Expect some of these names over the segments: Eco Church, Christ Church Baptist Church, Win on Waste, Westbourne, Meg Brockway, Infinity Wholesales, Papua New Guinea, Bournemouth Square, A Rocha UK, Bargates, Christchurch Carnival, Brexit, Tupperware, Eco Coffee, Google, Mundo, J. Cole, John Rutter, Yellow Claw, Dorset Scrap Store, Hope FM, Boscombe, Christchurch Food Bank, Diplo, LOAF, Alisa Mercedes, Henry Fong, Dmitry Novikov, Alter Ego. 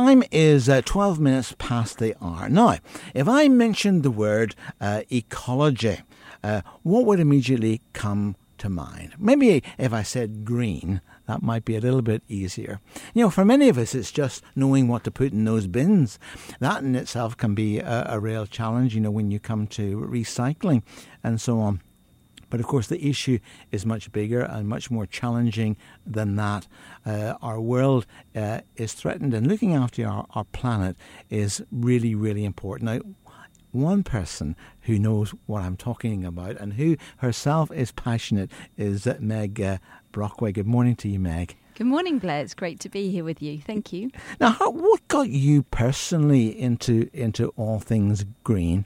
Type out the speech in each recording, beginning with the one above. time is 12 minutes past the hour. Now, if I mentioned the word ecology, what would immediately come to mind? Maybe if I said green, that might be a little bit easier. You know, for many of us, it's just knowing what to put in those bins. That in itself can be a real challenge, you know, when you come to recycling and so on. But of course, the issue is much bigger and much more challenging than that. Our world is threatened, and looking after our planet is really, really important. Now, one person who knows what I'm talking about and who herself is passionate is Meg Brockway. Good morning to you, Meg. Good morning, Blair. It's great to be here with you. Thank you. Now, what got you personally into all things green?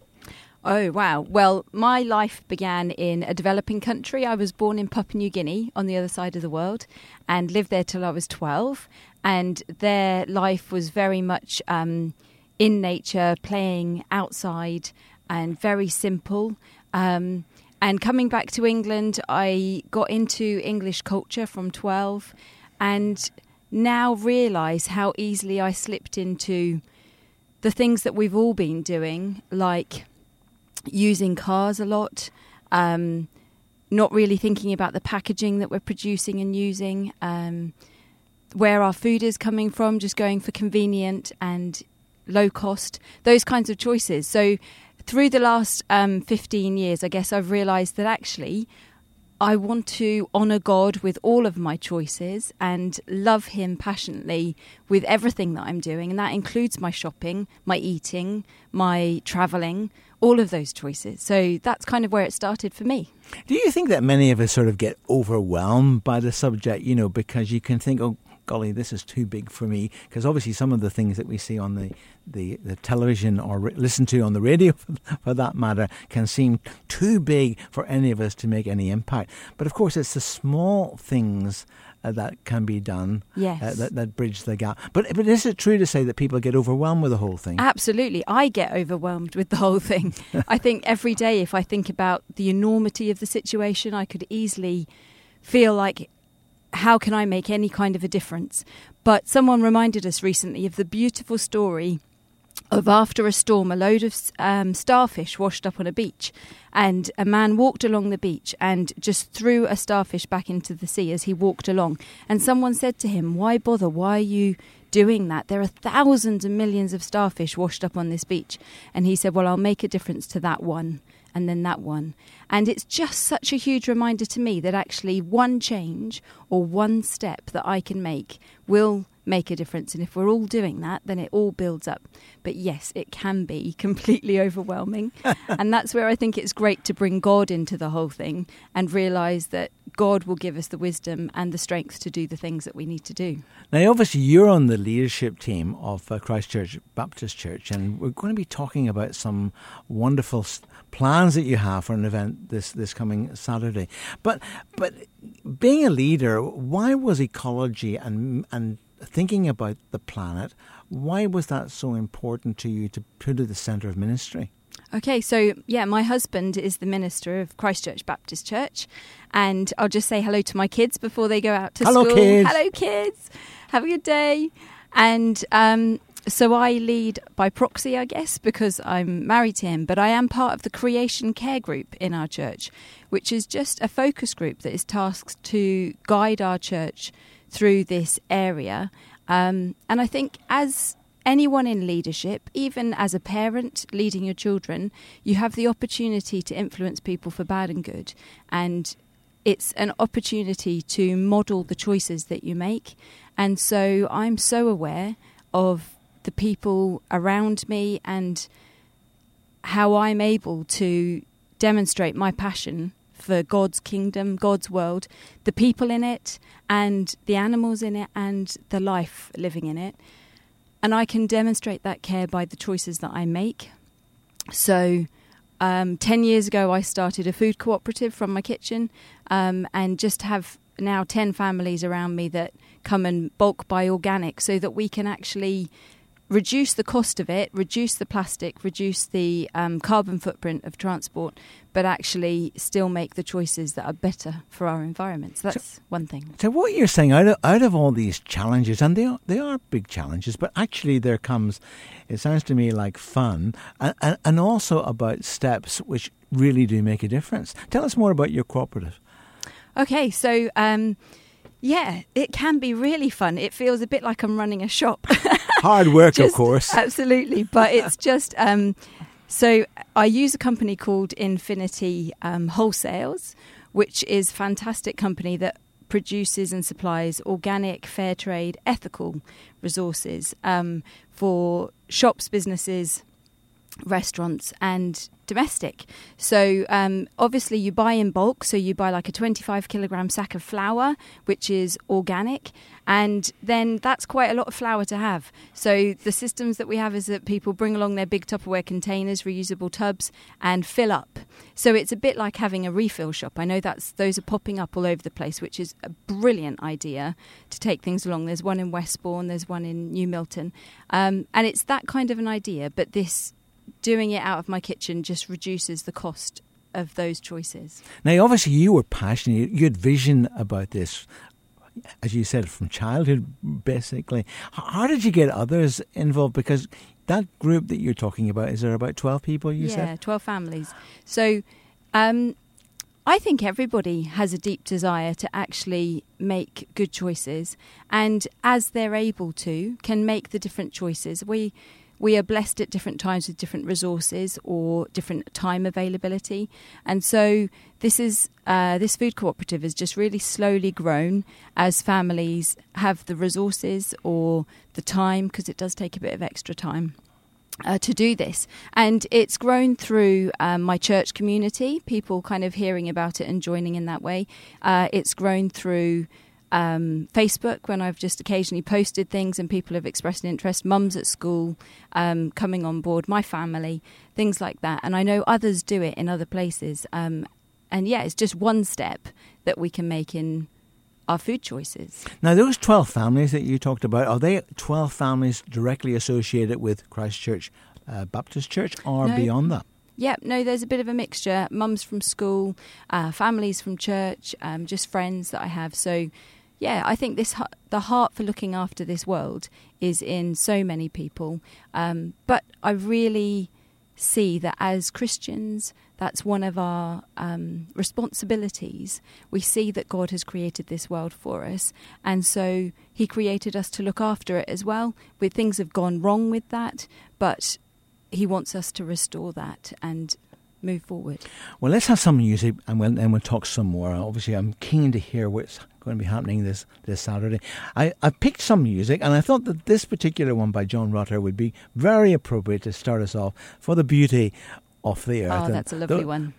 Oh, wow. Well, my life began in a developing country. I was born in Papua New Guinea on the other side of the world and lived there till I was 12. And their life was very much in nature, playing outside and very simple. And coming back to England, I got into English culture from 12 and now realise how easily I slipped into the things that we've all been doing, like using cars a lot, not really thinking about the packaging that we're producing and using, where our food is coming from, just going for convenient and low cost, those kinds of choices. So through the last 15 years, I guess I've realised that actually I want to honour God with all of my choices and love him passionately with everything that I'm doing. And that includes my shopping, my eating, my travelling, all of those choices. So that's kind of where it started for me. Do you think that many of us sort of get overwhelmed by the subject, you know, because you can think, oh, golly, this is too big for me? Because obviously some of the things that we see on the television or listen to on the radio, for that matter, can seem too big for any of us to make any impact. But of course, it's the small things that can be done, yes, that bridge the gap. But is it true to say that people get overwhelmed with the whole thing? Absolutely. I get overwhelmed with the whole thing. I think every day, if I think about the enormity of the situation, I could easily feel like, how can I make any kind of a difference? But someone reminded us recently of the beautiful story of, after a storm, a load of starfish washed up on a beach, and a man walked along the beach and just threw a starfish back into the sea as he walked along. And someone said to him, why bother? Why are you doing that? There are thousands and millions of starfish washed up on this beach. And he said, well, I'll make a difference to that one, and then that one. And it's just such a huge reminder to me that actually one change or one step that I can make will make a difference. And if we're all doing that, then it all builds up. But yes, it can be completely overwhelming. And that's where I think it's great to bring God into the whole thing and realise that God will give us the wisdom and the strength to do the things that we need to do. Now, obviously, you're on the leadership team of Christ Church Baptist Church, and we're going to be talking about some wonderful plans that you have for an event this coming Saturday. But being a leader, why was ecology and thinking about the planet, why was that so important to you to put at the centre of ministry? Okay, so yeah, my husband is the minister of Christ Church Baptist Church, and I'll just say hello to my kids before they go out to school. Kids. Hello, kids. Have a good day. And so I lead by proxy, I guess, because I'm married to him, but I am part of the creation care group in our church, which is just a focus group that is tasked to guide our church through this area. And I think as anyone in leadership, even as a parent leading your children, you have the opportunity to influence people for bad and good. And it's an opportunity to model the choices that you make. And so I'm so aware of the people around me and how I'm able to demonstrate my passion for God's kingdom, God's world, the people in it and the animals in it and the life living in it. And I can demonstrate that care by the choices that I make. So 10 years ago, I started a food cooperative from my kitchen, and just have now 10 families around me that come and bulk buy organic so that we can actually reduce the cost of it, reduce the plastic, reduce the carbon footprint of transport, but actually still make the choices that are better for our environment. So that's one thing. So what you're saying, out of all these challenges, and they are big challenges, but actually there comes, it sounds to me like fun, and also about steps which really do make a difference. Tell us more about your cooperative. Okay, so yeah, it can be really fun. It feels a bit like I'm running a shop. Hard work, of course. Absolutely, but it's just... So I use a company called Infinity Wholesales, which is a fantastic company that produces and supplies organic, fair trade, ethical resources for shops, businesses, restaurants and domestic. So obviously you buy in bulk, so you buy like a 25 kilogram sack of flour, which is organic, and then that's quite a lot of flour to have. So the systems that we have is that people bring along their big Tupperware containers, reusable tubs, and fill up. So it's a bit like having a refill shop. I know those are popping up all over the place, which is a brilliant idea to take things along. There's one in Westbourne, there's one in New Milton, and it's that kind of an idea, but this doing it out of my kitchen just reduces the cost of those choices. Now, obviously, you were passionate. You had vision about this, as you said, from childhood, basically. How did you get others involved? Because that group that you're talking about, is there about 12 people, you said? Yeah, 12 families. So I think everybody has a deep desire to actually make good choices. And as they're able to, can make the different choices. We are blessed at different times with different resources or different time availability. And so this food cooperative has just really slowly grown as families have the resources or the time, because it does take a bit of extra time to do this. And it's grown through my church community, people kind of hearing about it and joining in that way. It's grown through Facebook, when I've just occasionally posted things and people have expressed an interest, mums at school coming on board, my family, things like that. And I know others do it in other places. And yeah, it's just one step that we can make in our food choices. Now, those 12 families that you talked about, are they 12 families directly associated with Christ Church Baptist Church or no, beyond that? Yeah, no, there's a bit of a mixture. Mums from school, families from church, just friends that I have. So... yeah, I think the heart for looking after this world is in so many people. But I really see that as Christians, that's one of our responsibilities. We see that God has created this world for us. And so he created us to look after it as well. Things have gone wrong with that, but he wants us to restore that and move forward. Well, let's have some music and we'll talk some more. Obviously, I'm keen to hear what's going to be happening this Saturday. I picked some music and I thought that this particular one by John Rutter would be very appropriate to start us off for the beauty of the earth. Oh, that's a lovely one.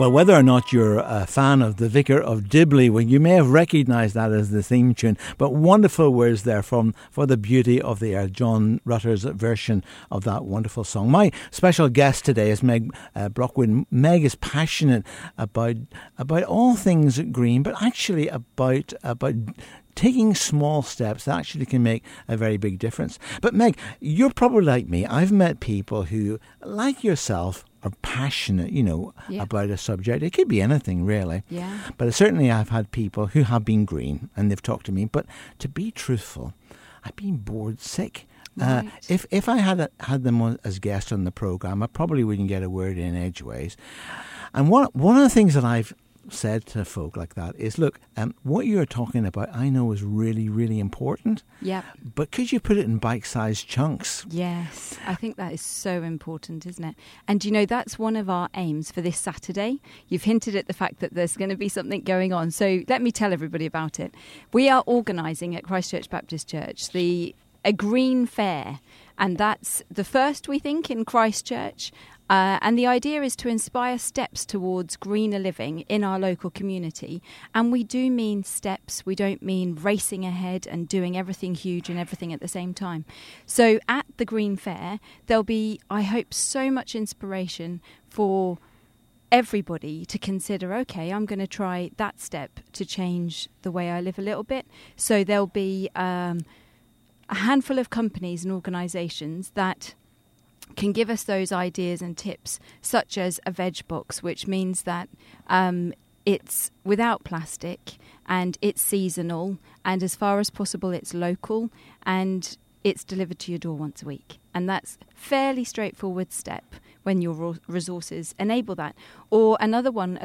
Well, whether or not you're a fan of the Vicar of Dibley, well, you may have recognised that as the theme tune, but wonderful words there for the beauty of the earth, John Rutter's version of that wonderful song. My special guest today is Meg Brockway. Meg is passionate about all things green, but actually about taking small steps that actually can make a very big difference. But Meg, you're probably like me. I've met people who, like yourself, are passionate, about a subject. It could be anything, really. Yeah. But certainly I've had people who have been green and they've talked to me. But to be truthful, I've been bored sick. Right. If I had them as guests on the programme, I probably wouldn't get a word in edgeways. And one of the things that I've said to folk like that is, look, what you're talking about I know is really, really important. Yeah. But could you put it in bite-sized chunks? Yes, I think that is so important, isn't it? And that's one of our aims for this Saturday. You've hinted at the fact that there's going to be something going on. So let me tell everybody about it. We are organising at Christ Church Baptist Church a green fair. And that's the first, we think, in Christchurch. And the idea is to inspire steps towards greener living in our local community. And we do mean steps. We don't mean racing ahead and doing everything huge and everything at the same time. So at the Green Fair, there'll be, I hope, so much inspiration for everybody to consider, okay, I'm going to try that step to change the way I live a little bit. So there'll be a handful of companies and organisations that can give us those ideas and tips, such as a veg box, which means that it's without plastic and it's seasonal and as far as possible it's local and it's delivered to your door once a week. And that's fairly straightforward step when your resources enable that. Or another one,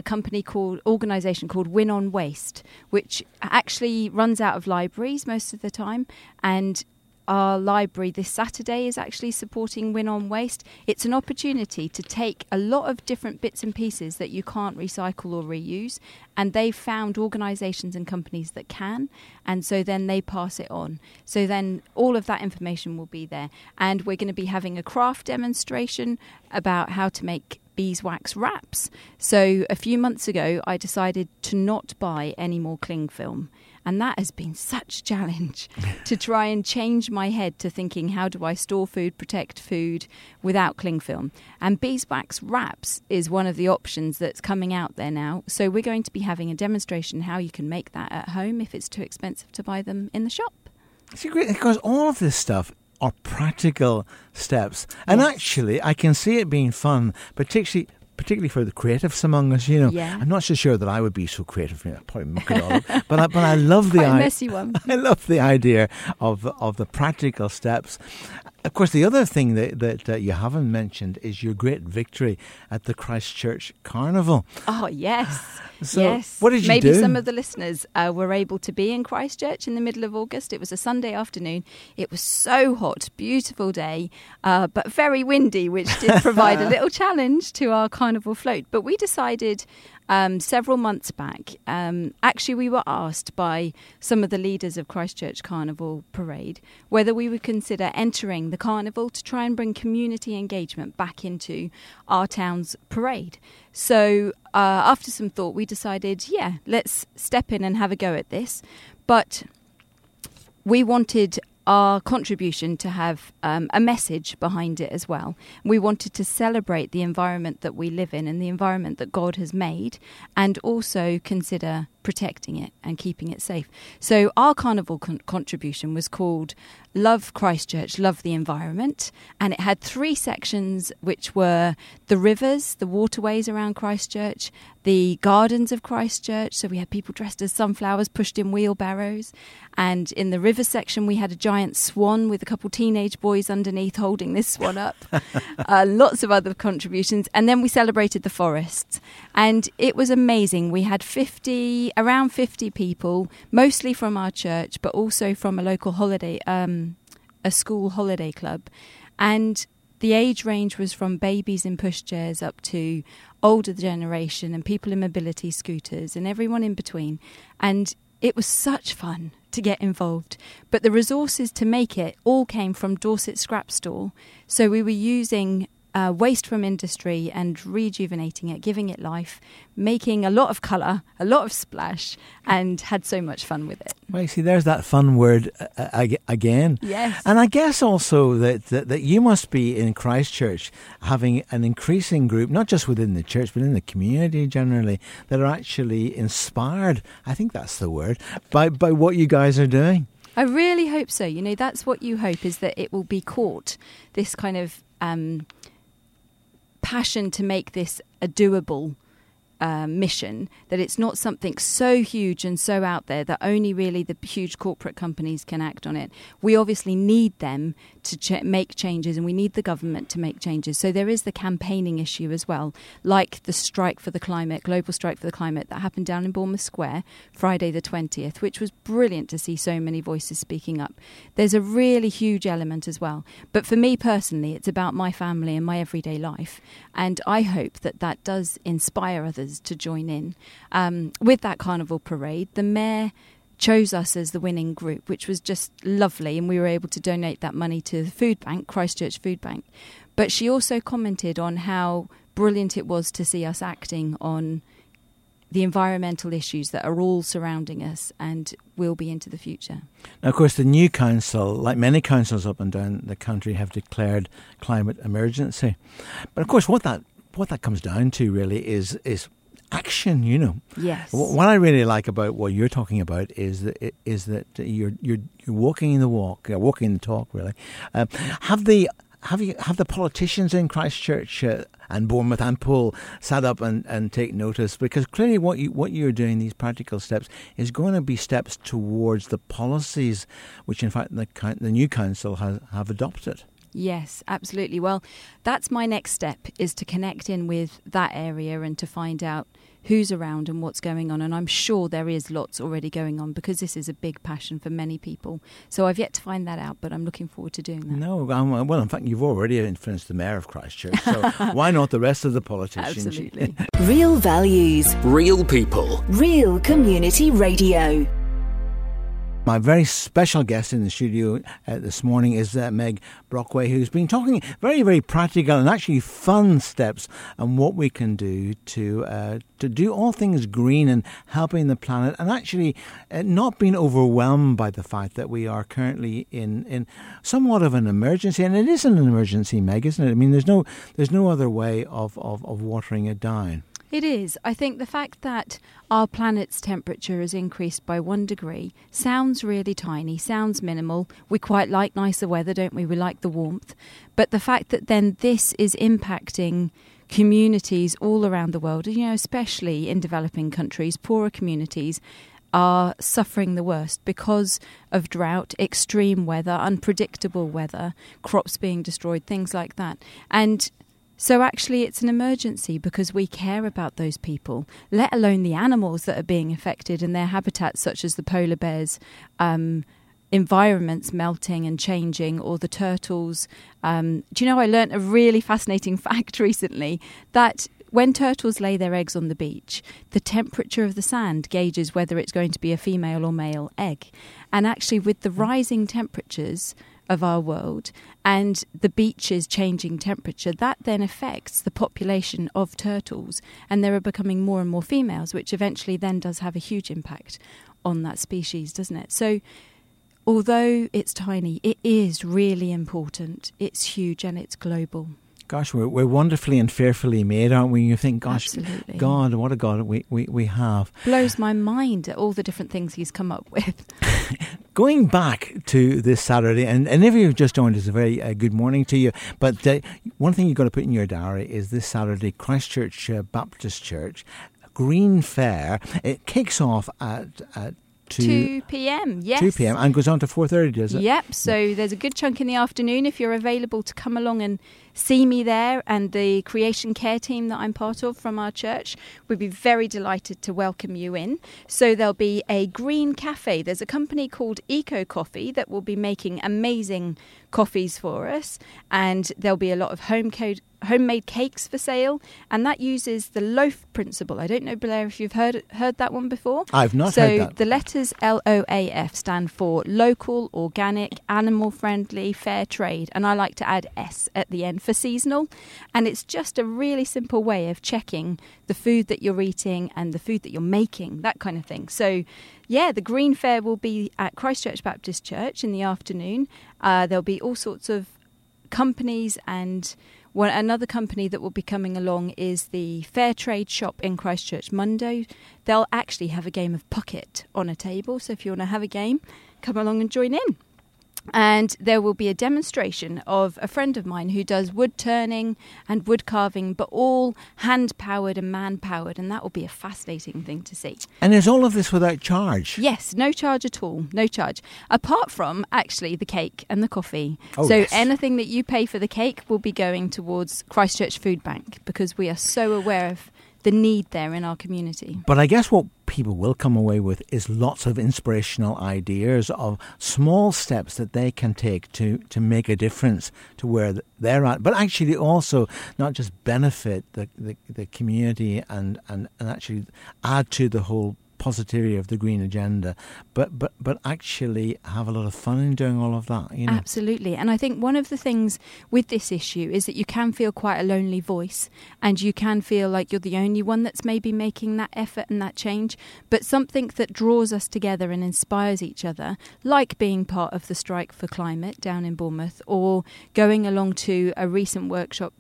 organisation called Win on Waste, which actually runs out of libraries most of the time. And our library this Saturday is actually supporting Win on Waste. It's an opportunity to take a lot of different bits and pieces that you can't recycle or reuse. And they've found organisations and companies that can. And so then they pass it on. So then all of that information will be there. And we're going to be having a craft demonstration about how to make beeswax wraps. So a few months ago, I decided to not buy any more cling film. And that has been such a challenge to try and change my head to thinking, how do I store food, protect food without cling film? And beeswax wraps is one of the options that's coming out there now. So we're going to be having a demonstration how you can make that at home if it's too expensive to buy them in the shop. It's great, because all of this stuff are practical steps. And yes, actually, I can see it being fun, particularly for the creatives among us, Yeah. I'm not so sure that I would be so creative. I'd probably muck it all up. But I love the idea. Messy one. I love the idea of the practical steps. Of course, the other thing that you haven't mentioned is your great victory at the Christchurch Carnival. Oh, yes. So yes. What did you do? Maybe some of the listeners were able to be in Christchurch in the middle of August. It was a Sunday afternoon. It was so hot, beautiful day, but very windy, which did provide a little challenge to our carnival float. But we decided several months back, actually we were asked by some of the leaders of Christchurch Carnival Parade whether we would consider entering the carnival to try and bring community engagement back into our town's parade. So after some thought, we decided, let's step in and have a go at this. But we wanted our contribution to have a message behind it as well. We wanted to celebrate the environment that we live in and the environment that God has made, and also consider protecting it and keeping it safe. So our carnival contribution was called Love Christchurch, Love the Environment. And it had three sections, which were the rivers, the waterways around Christchurch, the gardens of Christchurch. So we had people dressed as sunflowers pushed in wheelbarrows. And in the river section, we had a giant swan with a couple teenage boys underneath holding this swan up. Lots of other contributions. And then we celebrated the forests. And it was amazing. We had around 50 people, mostly from our church, but also from a local holiday, a school holiday club. And the age range was from babies in pushchairs up to older generation and people in mobility scooters and everyone in between. And it was such fun to get involved. But the resources to make it all came from Dorset Scrap Store. So we were using waste from industry and rejuvenating it, giving it life, making a lot of colour, a lot of splash, and had so much fun with it. Well, you see, there's that fun word again. Yes. And I guess also that you must be in Christchurch having an increasing group, not just within the church, but in the community generally, that are actually inspired, I think that's the word, by what you guys are doing. I really hope so. You know, that's what you hope, is that it will be caught, this kind of passion to make this a doable mission, that it's not something so huge and so out there that only really the huge corporate companies can act on it. We obviously need them to make changes, and we need the government to make changes. So there is the campaigning issue as well, like the strike for the climate, global strike for the climate that happened down in Bournemouth Square Friday the 20th, which was brilliant to see so many voices speaking up. There's a really huge element as well. But for me personally, it's about my family and my everyday life. And I hope that that does inspire others to join in. With that carnival parade, the mayor chose us as the winning group, which was just lovely, and we were able to donate that money to the food bank, Christchurch Food Bank. But she also commented on how brilliant it was to see us acting on the environmental issues that are all surrounding us and will be into the future. Now, of course, the new council, like many councils up and down the country, have declared climate emergency. But of course, what that comes down to really is action, you know. Yes. What I really like about what you're talking about is that you're walking the walk, walking the talk. Really, have the politicians in Christchurch and Bournemouth and Poole sat up and take notice? Because clearly, what you're doing, these practical steps, is going to be steps towards the policies which, in fact, the new council have adopted. Yes, absolutely. Well, that's my next step, is to connect in with that area and to find out who's around and what's going on. And I'm sure there is lots already going on, because this is a big passion for many people. So I've yet to find that out, but I'm looking forward to doing that. No, well, in fact, you've already influenced the mayor of Christchurch, so why not the rest of the politicians? Absolutely. Real values. Real people. Real community radio. My very special guest in the studio this morning is Meg Brockway, who's been talking very, very practical and actually fun steps and what we can do to do all things green and helping the planet, and actually not being overwhelmed by the fact that we are currently in somewhat of an emergency. And it is an emergency, Meg, isn't it? I mean, there's no other way of watering it down. It is. I think the fact that our planet's temperature has increased by 1 degree sounds really tiny, sounds minimal. We quite like nicer weather, don't we? We like the warmth. But the fact that then this is impacting communities all around the world, you know, especially in developing countries, poorer communities are suffering the worst because of drought, extreme weather, unpredictable weather, crops being destroyed, things like that. And so actually it's an emergency because we care about those people, let alone the animals that are being affected and their habitats, such as the polar bears, environments melting and changing, or the turtles. Do you know, I learnt a really fascinating fact recently that when turtles lay their eggs on the beach, the temperature of the sand gauges whether it's going to be a female or male egg. And actually with the rising temperatures of our world and the beaches changing temperature, that then affects the population of turtles, and there are becoming more and more females, which eventually then does have a huge impact on that species, doesn't it? So although it's tiny, it is really important, it's huge, and it's global. Gosh, we're wonderfully and fearfully made, aren't we? You think, gosh, absolutely. God, what a God we have. Blows my mind at all the different things he's come up with. Going back to this Saturday, and if you've just joined us, a very good morning to you. But one thing you've got to put in your diary is this Saturday, Christchurch Baptist Church, Green Fair. It kicks off at 2 p.m, yes. 2 p.m. and goes on to 4:30, does it? Yep, so there's a good chunk in the afternoon if you're available to come along and see me there, and the creation care team that I'm part of from our church would be very delighted to welcome you in. So there'll be a green cafe. There's a company called Eco Coffee that will be making amazing coffees for us, and there'll be a lot of home homemade cakes for sale, and that uses the loaf principle. I don't know, Blair, if you've heard that one before. I've not heard that. So the letters LOAF stand for local, organic, animal-friendly, fair trade, and I like to add S at the end for seasonal. And it's just a really simple way of checking the food that you're eating and the food that you're making, that kind of thing. So, yeah, the Green Fair will be at Christ Church Baptist Church in the afternoon. There'll be all sorts of companies, and another company that will be coming along is the Fairtrade Shop in Christchurch, Mundo. They'll actually have a game of pocket on a table, so if you want to have a game, come along and join in. And there will be a demonstration of a friend of mine who does wood turning and wood carving, but all hand-powered and man-powered, and that will be a fascinating thing to see. And is all of this without charge? Yes, no charge at all, no charge. Apart from, actually, the cake and the coffee. Oh, so yes. Anything that you pay for the cake will be going towards Christchurch Food Bank, because we are so aware of the need there in our community. But I guess what people will come away with is lots of inspirational ideas of small steps that they can take to make a difference to where they're at, but actually also not just benefit the community and actually add to the whole positivity of the green agenda, but actually have a lot of fun in doing all of that, you know? Absolutely. And I think one of the things with this issue is that you can feel quite a lonely voice, and you can feel like you're the only one that's maybe making that effort and that change. But something that draws us together and inspires each other, like being part of the Strike for Climate down in Bournemouth, or going along to a recent workshop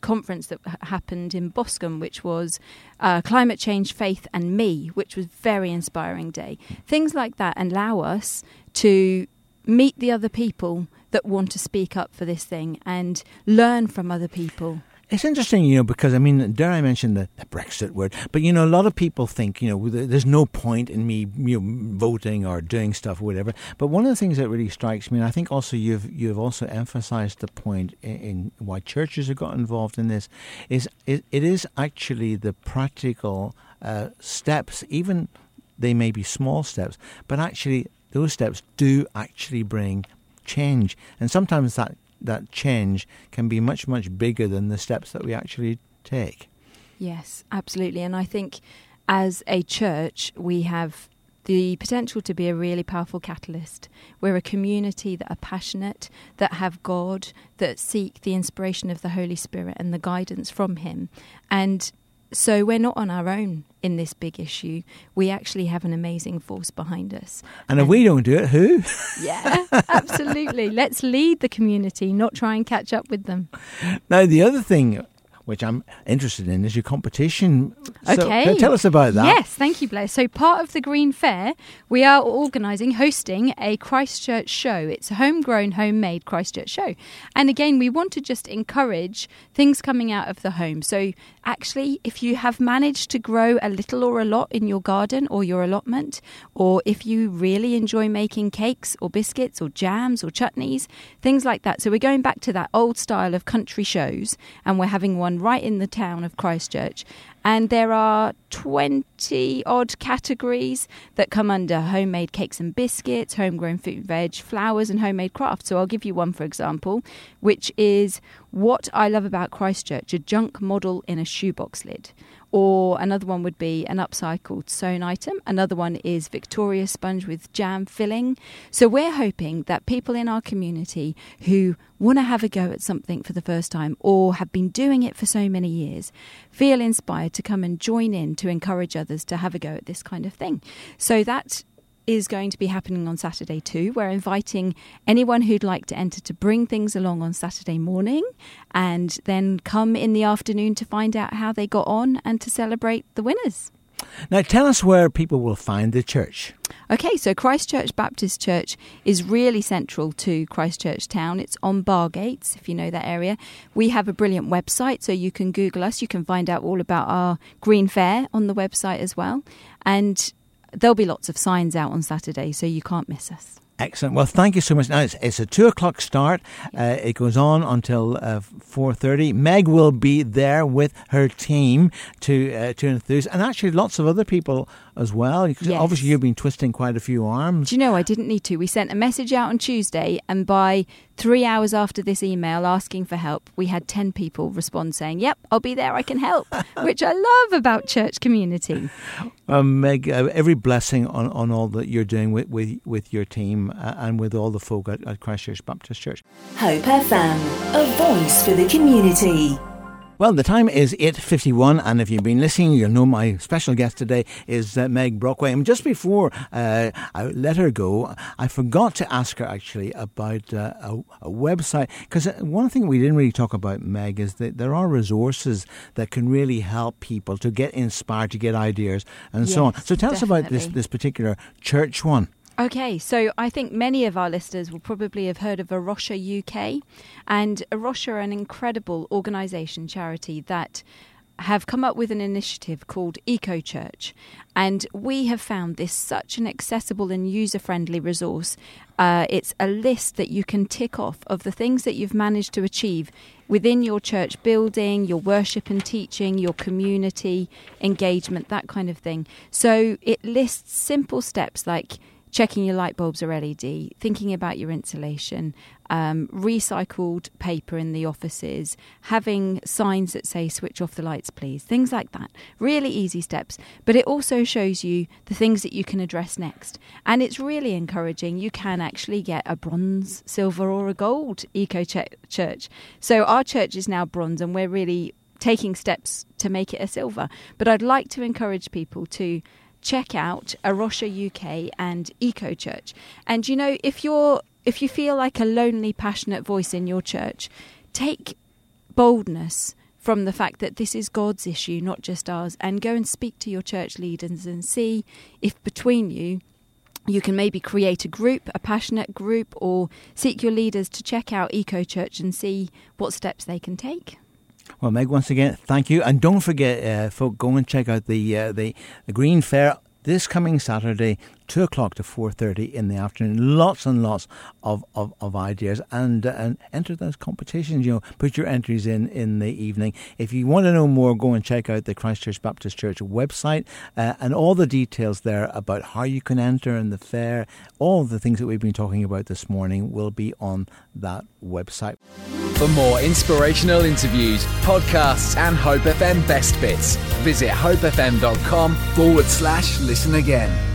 conference that happened in Boscombe, which was Climate Change, Faith and Me, which was very inspiring day. Things like that allow us to meet the other people that want to speak up for this thing and learn from other people. It's interesting, you know, because, I mean, dare I mention the Brexit word, but, you know, a lot of people think, you know, there's no point in me, you know, voting or doing stuff or whatever. But one of the things that really strikes me, and I think also you've also emphasised the point in why churches have got involved in this, is it is actually the practical steps, even they may be small steps, but actually those steps do actually bring change. And sometimes that change can be much, much bigger than the steps that we actually take. Yes, absolutely. And I think as a church, we have the potential to be a really powerful catalyst. We're a community that are passionate, that have God, that seek the inspiration of the Holy Spirit and the guidance from Him. And so we're not on our own in this big issue. We actually have an amazing force behind us. And if we don't do it, who? Yeah, absolutely. Let's lead the community, not try and catch up with them. Now, the other thing which I'm interested in is your competition. Okay. So tell us about that. Yes, thank you, Blair. So part of the Green Fair, we are hosting a Christchurch show. It's a homegrown, homemade Christchurch show. And again, we want to just encourage things coming out of the home. So actually, if you have managed to grow a little or a lot in your garden or your allotment, or if you really enjoy making cakes or biscuits or jams or chutneys, things like that. So we're going back to that old style of country shows, and we're having one right in the town of Christchurch, and there are 20 odd categories that come under homemade cakes and biscuits, homegrown fruit and veg, flowers and homemade crafts. So I'll give you one, for example, which is What I Love About Christchurch, a junk model in a shoebox lid. Or another one would be an upcycled sewn item. Another one is Victoria sponge with jam filling. So we're hoping that people in our community who want to have a go at something for the first time, or have been doing it for so many years, feel inspired to come and join in to encourage others to have a go at this kind of thing. So that is going to be happening on Saturday too. We're inviting anyone who'd like to enter to bring things along on Saturday morning, and then come in the afternoon to find out how they got on and to celebrate the winners. Now, tell us where people will find the church. Okay, so Christ Church Baptist Church is really central to Christchurch town. It's on Bargates, if you know that area. We have a brilliant website, so you can Google us. You can find out all about our Green Fair on the website as well. And there'll be lots of signs out on Saturday, so you can't miss us. Excellent. Well, thank you so much. Now, it's a 2:00 start. It goes on until 4:30. Meg will be there with her team to enthuse, and actually lots of other people as well? Yes. Obviously, you've been twisting quite a few arms. Do you know, I didn't need to. We sent a message out on Tuesday, and by 3 hours after this email asking for help, we had 10 people respond saying, yep, I'll be there, I can help, which I love about church community. Meg, every blessing on all that you're doing with your team and with all the folk at Christ Church Baptist Church. Hope FM, a voice for the community. Well, the time is 8:51, and if you've been listening, you'll know my special guest today is Meg Brockway. And just before I let her go, I forgot to ask her actually about a website, because one thing we didn't really talk about, Meg, is that there are resources that can really help people to get inspired, to get ideas, and yes, so on. So tell us about this particular church one. Okay, so I think many of our listeners will probably have heard of A Rocha UK, and A Rocha are an incredible organisation, charity, that have come up with an initiative called Eco Church, and we have found this such an accessible and user-friendly resource. It's a list that you can tick off of the things that you've managed to achieve within your church building, your worship and teaching, your community engagement, that kind of thing. So it lists simple steps like checking your light bulbs or LED, thinking about your insulation, recycled paper in the offices, having signs that say switch off the lights please, things like that. Really easy steps, but it also shows you the things that you can address next. And it's really encouraging. You can actually get a bronze, silver or a gold Eco Church. So our church is now bronze, and we're really taking steps to make it a silver. But I'd like to encourage people to check out A Rocha UK and Eco Church. And you know, if you feel like a lonely, passionate voice in your church, take boldness from the fact that this is God's issue, not just ours, and go and speak to your church leaders and see if between you can maybe create a group, a passionate group, or seek your leaders to check out Eco Church and see what steps they can take. Well, Meg, once again, thank you. And don't forget, folk, go and check out the Green Fair this coming Saturday, 2 o'clock to 4:30 in the afternoon. Lots and lots of ideas. And enter those competitions, you know, put your entries in the evening. If you want to know more, go and check out the Christ Church Baptist Church website and all the details there about how you can enter in the fair. All the things that we've been talking about this morning will be on that website. For more inspirational interviews, podcasts and Hope FM Best Bits, visit hopefm.com/listen again.